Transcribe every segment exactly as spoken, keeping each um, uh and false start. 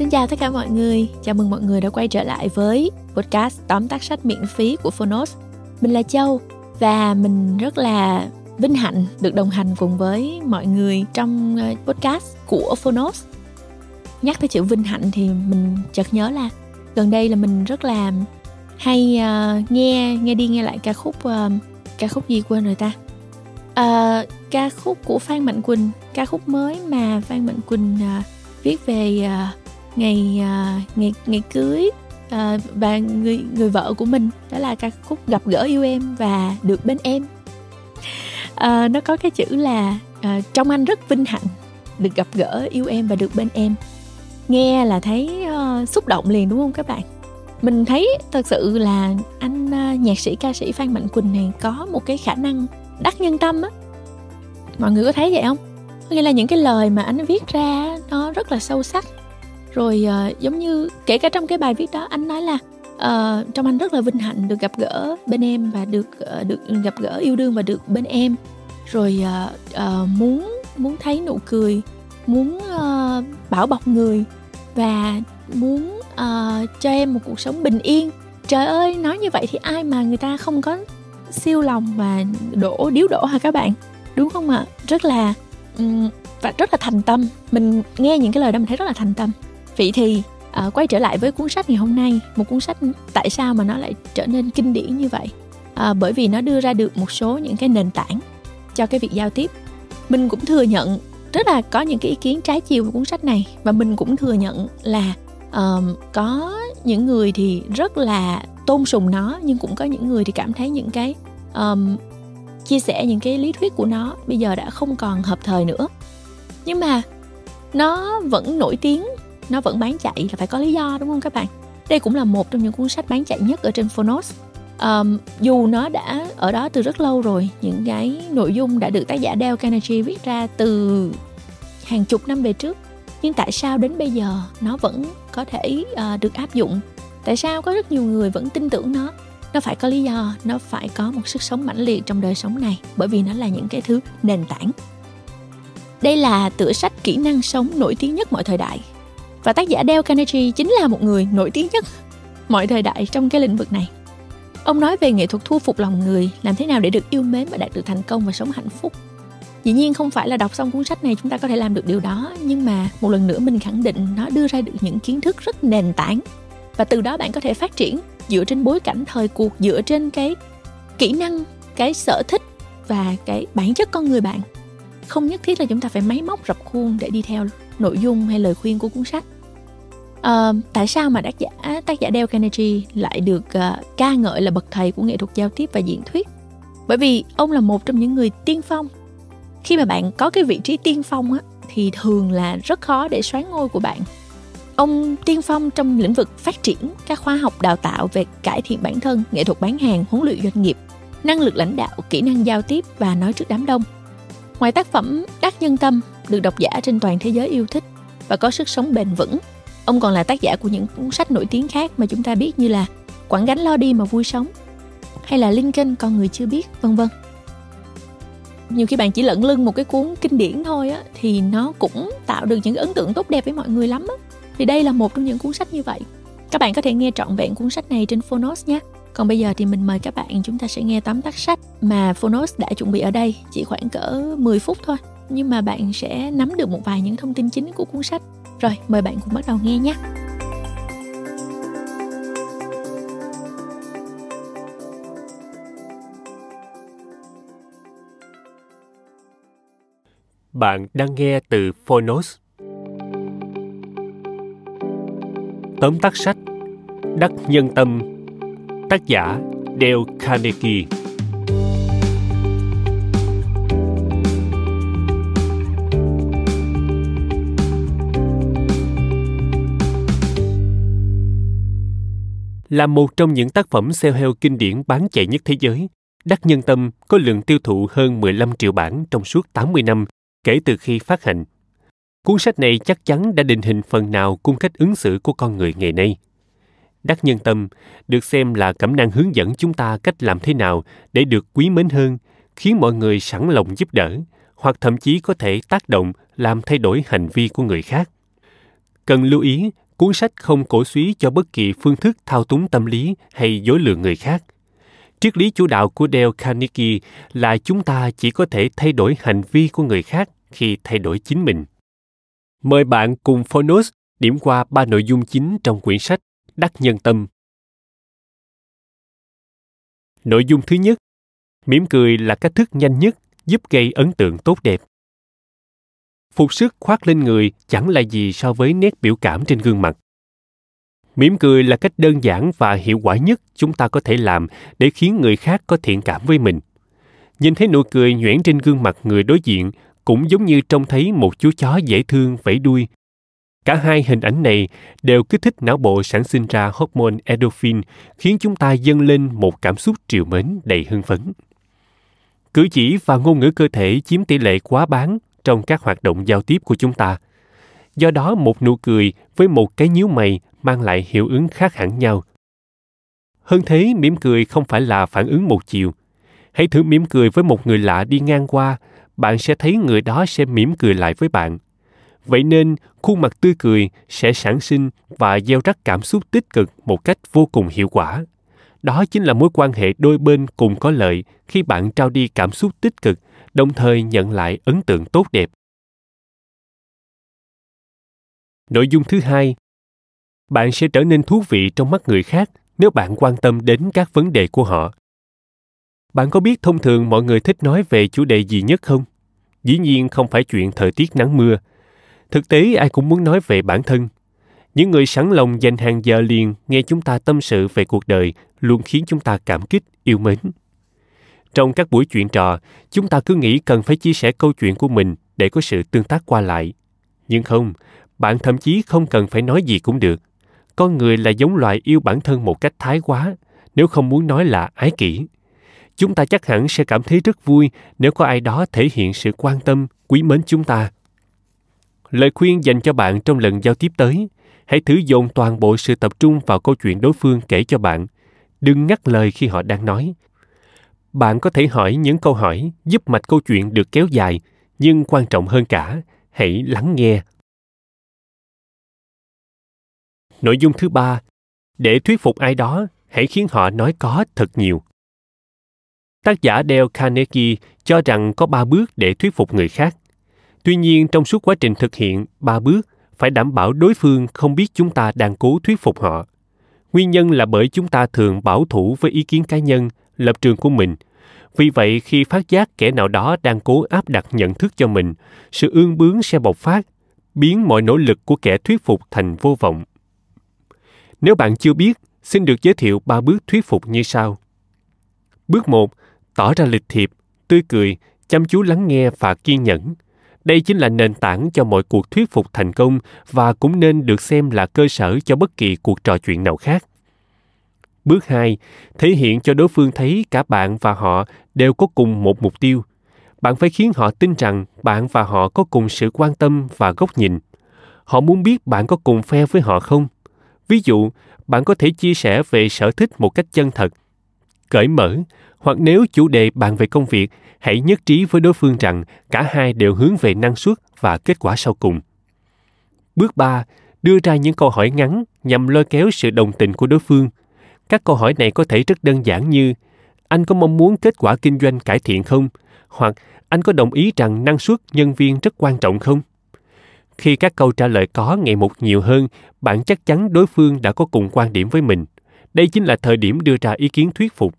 Xin chào tất cả mọi người, chào mừng mọi người đã quay trở lại với podcast tóm tắt sách miễn phí của Phonos. Mình là Châu và mình rất là vinh hạnh được đồng hành cùng với mọi người trong podcast của Phonos. Nhắc tới chữ vinh hạnh thì mình chợt nhớ là gần đây là mình rất là hay uh, nghe nghe đi nghe lại ca khúc uh, ca khúc gì quên rồi ta uh, ca khúc của Phan Mạnh Quỳnh, ca khúc mới mà Phan Mạnh Quỳnh uh, viết về uh, ngày uh, ngày ngày cưới uh, và người người vợ của mình, đó là ca khúc Gặp Gỡ Yêu Em và Được Bên Em. Uh, nó có cái chữ là uh, trong anh rất vinh hạnh được gặp gỡ yêu em và được bên em. Nghe là thấy uh, xúc động liền đúng không các bạn? Mình thấy thật sự là anh uh, nhạc sĩ ca sĩ Phan Mạnh Quỳnh này có một cái khả năng đắc nhân tâm á. Mọi người có thấy vậy không? Có nghĩa là những cái lời mà anh viết ra nó rất là sâu sắc. Rồi uh, giống như kể cả trong cái bài viết đó anh nói là uh, trong anh rất là vinh hạnh được gặp gỡ bên em và được uh, được gặp gỡ yêu đương và được bên em. Rồi uh, uh, muốn muốn thấy nụ cười, muốn uh, bảo bọc người và muốn uh, cho em một cuộc sống bình yên. Trời ơi, nói như vậy thì ai mà người ta không có siêu lòng và đổ điếu đổ hả các bạn? Đúng không ạ? Rất là um, và rất là thành tâm. Mình nghe những cái lời đó mình thấy rất là thành tâm. Vậy thì uh, quay trở lại với cuốn sách ngày hôm nay, một cuốn sách tại sao mà nó lại trở nên kinh điển như vậy? Uh, bởi vì nó đưa ra được một số những cái nền tảng cho cái việc giao tiếp. Mình cũng thừa nhận rất là có những cái ý kiến trái chiều về cuốn sách này, và mình cũng thừa nhận là uh, có những người thì rất là tôn sùng nó, nhưng cũng có những người thì cảm thấy những cái um, chia sẻ những cái lý thuyết của nó bây giờ đã không còn hợp thời nữa. Nhưng mà nó vẫn nổi tiếng, nó vẫn bán chạy là phải có lý do đúng không các bạn? Đây cũng là một trong những cuốn sách bán chạy nhất ở trên Phonos. Um, dù nó đã ở đó từ rất lâu rồi, những cái nội dung đã được tác giả Dale Carnegie viết ra từ hàng chục năm về trước, nhưng tại sao đến bây giờ nó vẫn có thể uh, được áp dụng? Tại sao có rất nhiều người vẫn tin tưởng nó? Nó phải có lý do, nó phải có một sức sống mãnh liệt trong đời sống này, bởi vì nó là những cái thứ nền tảng. Đây là tựa sách kỹ năng sống nổi tiếng nhất mọi thời đại, và tác giả Dale Carnegie chính là một người nổi tiếng nhất mọi thời đại trong cái lĩnh vực này. Ông nói về nghệ thuật thu phục lòng người, làm thế nào để được yêu mến và đạt được thành công và sống hạnh phúc. Dĩ nhiên không phải là đọc xong cuốn sách này chúng ta có thể làm được điều đó, nhưng mà một lần nữa mình khẳng định nó đưa ra được những kiến thức rất nền tảng. Và từ đó bạn có thể phát triển dựa trên bối cảnh thời cuộc, dựa trên cái kỹ năng, cái sở thích và cái bản chất con người bạn. Không nhất thiết là chúng ta phải máy móc rập khuôn để đi theo nội dung hay lời khuyên của cuốn sách. Uh, tại sao mà tác giả, tác giả Dale Carnegie lại được uh, ca ngợi là bậc thầy của nghệ thuật giao tiếp và diễn thuyết? Bởi vì ông là một trong những người tiên phong. Khi mà bạn có cái vị trí tiên phong á, thì thường là rất khó để soán ngôi của bạn. Ông tiên phong trong lĩnh vực phát triển các khóa học đào tạo về cải thiện bản thân, nghệ thuật bán hàng, huấn luyện doanh nghiệp, năng lực lãnh đạo, kỹ năng giao tiếp và nói trước đám đông. Ngoài tác phẩm Đắc Nhân Tâm được độc giả trên toàn thế giới yêu thích và có sức sống bền vững, ông còn là tác giả của những cuốn sách nổi tiếng khác mà chúng ta biết như là Quảng Gánh Lo Đi Mà Vui Sống hay là Lincoln Con Người Chưa Biết, vân vân. Nhiều khi bạn chỉ lẫn lưng một cái cuốn kinh điển thôi á, thì nó cũng tạo được những ấn tượng tốt đẹp với mọi người lắm á. Thì đây là một trong những cuốn sách như vậy. Các bạn có thể nghe trọn vẹn cuốn sách này trên Phonos nhé. Còn bây giờ thì mình mời các bạn, chúng ta sẽ nghe tóm tắt sách mà Phonos đã chuẩn bị ở đây, chỉ khoảng cỡ mười phút thôi. Nhưng mà bạn sẽ nắm được một vài những thông tin chính của cuốn sách. Rồi, mời bạn cùng bắt đầu nghe nhé. Bạn đang nghe từ Phonos. Tóm tắt sách Đắc Nhân Tâm, tác giả Dale Carnegie. Là một trong những tác phẩm self-help kinh điển bán chạy nhất thế giới, Đắc Nhân Tâm có lượng tiêu thụ hơn mười lăm triệu bản trong suốt tám mươi năm kể từ khi phát hành. Cuốn sách này chắc chắn đã định hình phần nào cung cách ứng xử của con người ngày nay. Đắc Nhân Tâm được xem là cẩm nang hướng dẫn chúng ta cách làm thế nào để được quý mến hơn, khiến mọi người sẵn lòng giúp đỡ, hoặc thậm chí có thể tác động làm thay đổi hành vi của người khác. Cần lưu ý, Cuốn sách không cổ suý cho bất kỳ phương thức thao túng tâm lý hay dối lừa người khác. Triết lý chủ đạo của Dale Carnegie là chúng ta chỉ có thể thay đổi hành vi của người khác khi thay đổi chính mình. Mời bạn cùng Phonos điểm qua ba nội dung chính trong quyển sách Đắc Nhân Tâm. Nội dung thứ nhất, mỉm cười là cách thức nhanh nhất giúp gây ấn tượng tốt đẹp. Phục sức khoác lên người chẳng là gì so với nét biểu cảm trên gương mặt. Mỉm cười là cách đơn giản và hiệu quả nhất chúng ta có thể làm để khiến người khác có thiện cảm với mình. Nhìn thấy nụ cười nhoẻn trên gương mặt người đối diện cũng giống như trông thấy một chú chó dễ thương vẫy đuôi. Cả hai hình ảnh này đều kích thích não bộ sản sinh ra hormone endorphin, khiến chúng ta dâng lên một cảm xúc trìu mến đầy hưng phấn. Cử chỉ và ngôn ngữ cơ thể chiếm tỷ lệ quá bán trong các hoạt động giao tiếp của chúng ta. Do đó, một nụ cười với một cái nhíu mày mang lại hiệu ứng khác hẳn nhau. Hơn thế, mỉm cười không phải là phản ứng một chiều. Hãy thử mỉm cười với một người lạ đi ngang qua, bạn sẽ thấy người đó sẽ mỉm cười lại với bạn. Vậy nên, khuôn mặt tươi cười sẽ sản sinh và gieo rắc cảm xúc tích cực một cách vô cùng hiệu quả. Đó chính là mối quan hệ đôi bên cùng có lợi khi bạn trao đi cảm xúc tích cực, đồng thời nhận lại ấn tượng tốt đẹp. Nội dung thứ hai, bạn sẽ trở nên thú vị trong mắt người khác nếu bạn quan tâm đến các vấn đề của họ. Bạn có biết thông thường mọi người thích nói về chủ đề gì nhất không? Dĩ nhiên không phải chuyện thời tiết nắng mưa. Thực tế ai cũng muốn nói về bản thân. Những người sẵn lòng dành hàng giờ liền nghe chúng ta tâm sự về cuộc đời luôn khiến chúng ta cảm kích, yêu mến. Trong các buổi chuyện trò, chúng ta cứ nghĩ cần phải chia sẻ câu chuyện của mình để có sự tương tác qua lại. Nhưng không, bạn thậm chí không cần phải nói gì cũng được. Con người là giống loài yêu bản thân một cách thái quá, nếu không muốn nói là ái kỷ. Chúng ta chắc hẳn sẽ cảm thấy rất vui nếu có ai đó thể hiện sự quan tâm, quý mến chúng ta. Lời khuyên dành cho bạn trong lần giao tiếp tới, hãy thử dồn toàn bộ sự tập trung vào câu chuyện đối phương kể cho bạn. Đừng ngắt lời khi họ đang nói. Bạn có thể hỏi những câu hỏi giúp mạch câu chuyện được kéo dài, nhưng quan trọng hơn cả, hãy lắng nghe. Nội dung thứ ba, để thuyết phục ai đó, hãy khiến họ nói có thật nhiều. Tác giả Dale Carnegie cho rằng có ba bước để thuyết phục người khác. Tuy nhiên, trong suốt quá trình thực hiện ba bước, phải đảm bảo đối phương không biết chúng ta đang cố thuyết phục họ. Nguyên nhân là bởi chúng ta thường bảo thủ với ý kiến cá nhân, lập trường của mình. Vì vậy, khi phát giác kẻ nào đó đang cố áp đặt nhận thức cho mình, sự ương bướng sẽ bộc phát, biến mọi nỗ lực của kẻ thuyết phục thành vô vọng. Nếu bạn chưa biết, xin được giới thiệu ba bước thuyết phục như sau. Bước một, tỏ ra lịch thiệp, tươi cười, chăm chú lắng nghe và kiên nhẫn. Đây chính là nền tảng cho mọi cuộc thuyết phục thành công và cũng nên được xem là cơ sở cho bất kỳ cuộc trò chuyện nào khác. Bước hai, thể hiện cho đối phương thấy cả bạn và họ đều có cùng một mục tiêu. Bạn phải khiến họ tin rằng bạn và họ có cùng sự quan tâm và góc nhìn. Họ muốn biết bạn có cùng phe với họ không? Ví dụ, bạn có thể chia sẻ về sở thích một cách chân thật, cởi mở, hoặc nếu chủ đề bàn về công việc, hãy nhất trí với đối phương rằng cả hai đều hướng về năng suất và kết quả sau cùng. Bước ba, đưa ra những câu hỏi ngắn nhằm lôi kéo sự đồng tình của đối phương. Các câu hỏi này có thể rất đơn giản như: anh có mong muốn kết quả kinh doanh cải thiện không? Hoặc anh có đồng ý rằng năng suất nhân viên rất quan trọng không? Khi các câu trả lời có ngày một nhiều hơn, bạn chắc chắn đối phương đã có cùng quan điểm với mình. Đây chính là thời điểm đưa ra ý kiến thuyết phục.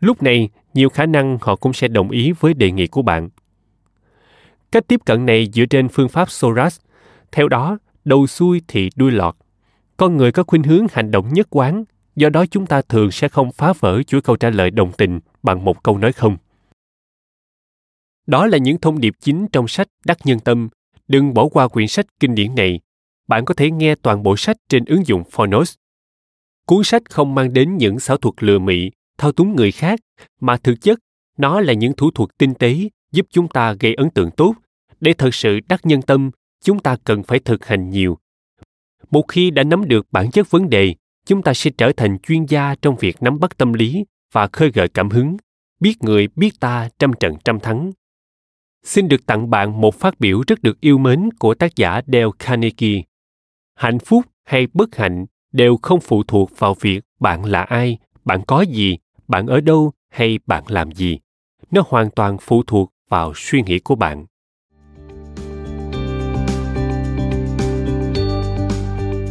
Lúc này, nhiều khả năng họ cũng sẽ đồng ý với đề nghị của bạn. Cách tiếp cận này dựa trên phương pháp Socrates. Theo đó, đầu xuôi thì đuôi lọt. Con người có khuynh hướng hành động nhất quán, do đó chúng ta thường sẽ không phá vỡ chuỗi câu trả lời đồng tình bằng một câu nói không. Đó là những thông điệp chính trong sách Đắc Nhân Tâm. Đừng bỏ qua quyển sách kinh điển này. Bạn có thể nghe toàn bộ sách trên ứng dụng Phonos. Cuốn sách không mang đến những xảo thuật lừa mị, thao túng người khác, mà thực chất nó là những thủ thuật tinh tế giúp chúng ta gây ấn tượng tốt. Để thật sự đắc nhân tâm, chúng ta cần phải thực hành nhiều. Một khi đã nắm được bản chất vấn đề, chúng ta sẽ trở thành chuyên gia trong việc nắm bắt tâm lý và khơi gợi cảm hứng, biết người biết ta trăm trận trăm thắng. Xin được tặng bạn một phát biểu rất được yêu mến của tác giả Dale Carnegie. Hạnh phúc hay bất hạnh đều không phụ thuộc vào việc bạn là ai, bạn có gì, bạn ở đâu hay bạn làm gì. Nó hoàn toàn phụ thuộc vào suy nghĩ của bạn.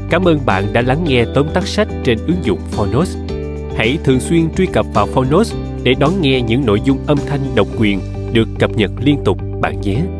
Cảm ơn bạn đã lắng nghe tóm tắt sách trên ứng dụng Phonos. Hãy thường xuyên truy cập vào Phonos để đón nghe những nội dung âm thanh độc quyền được cập nhật liên tục bạn nhé.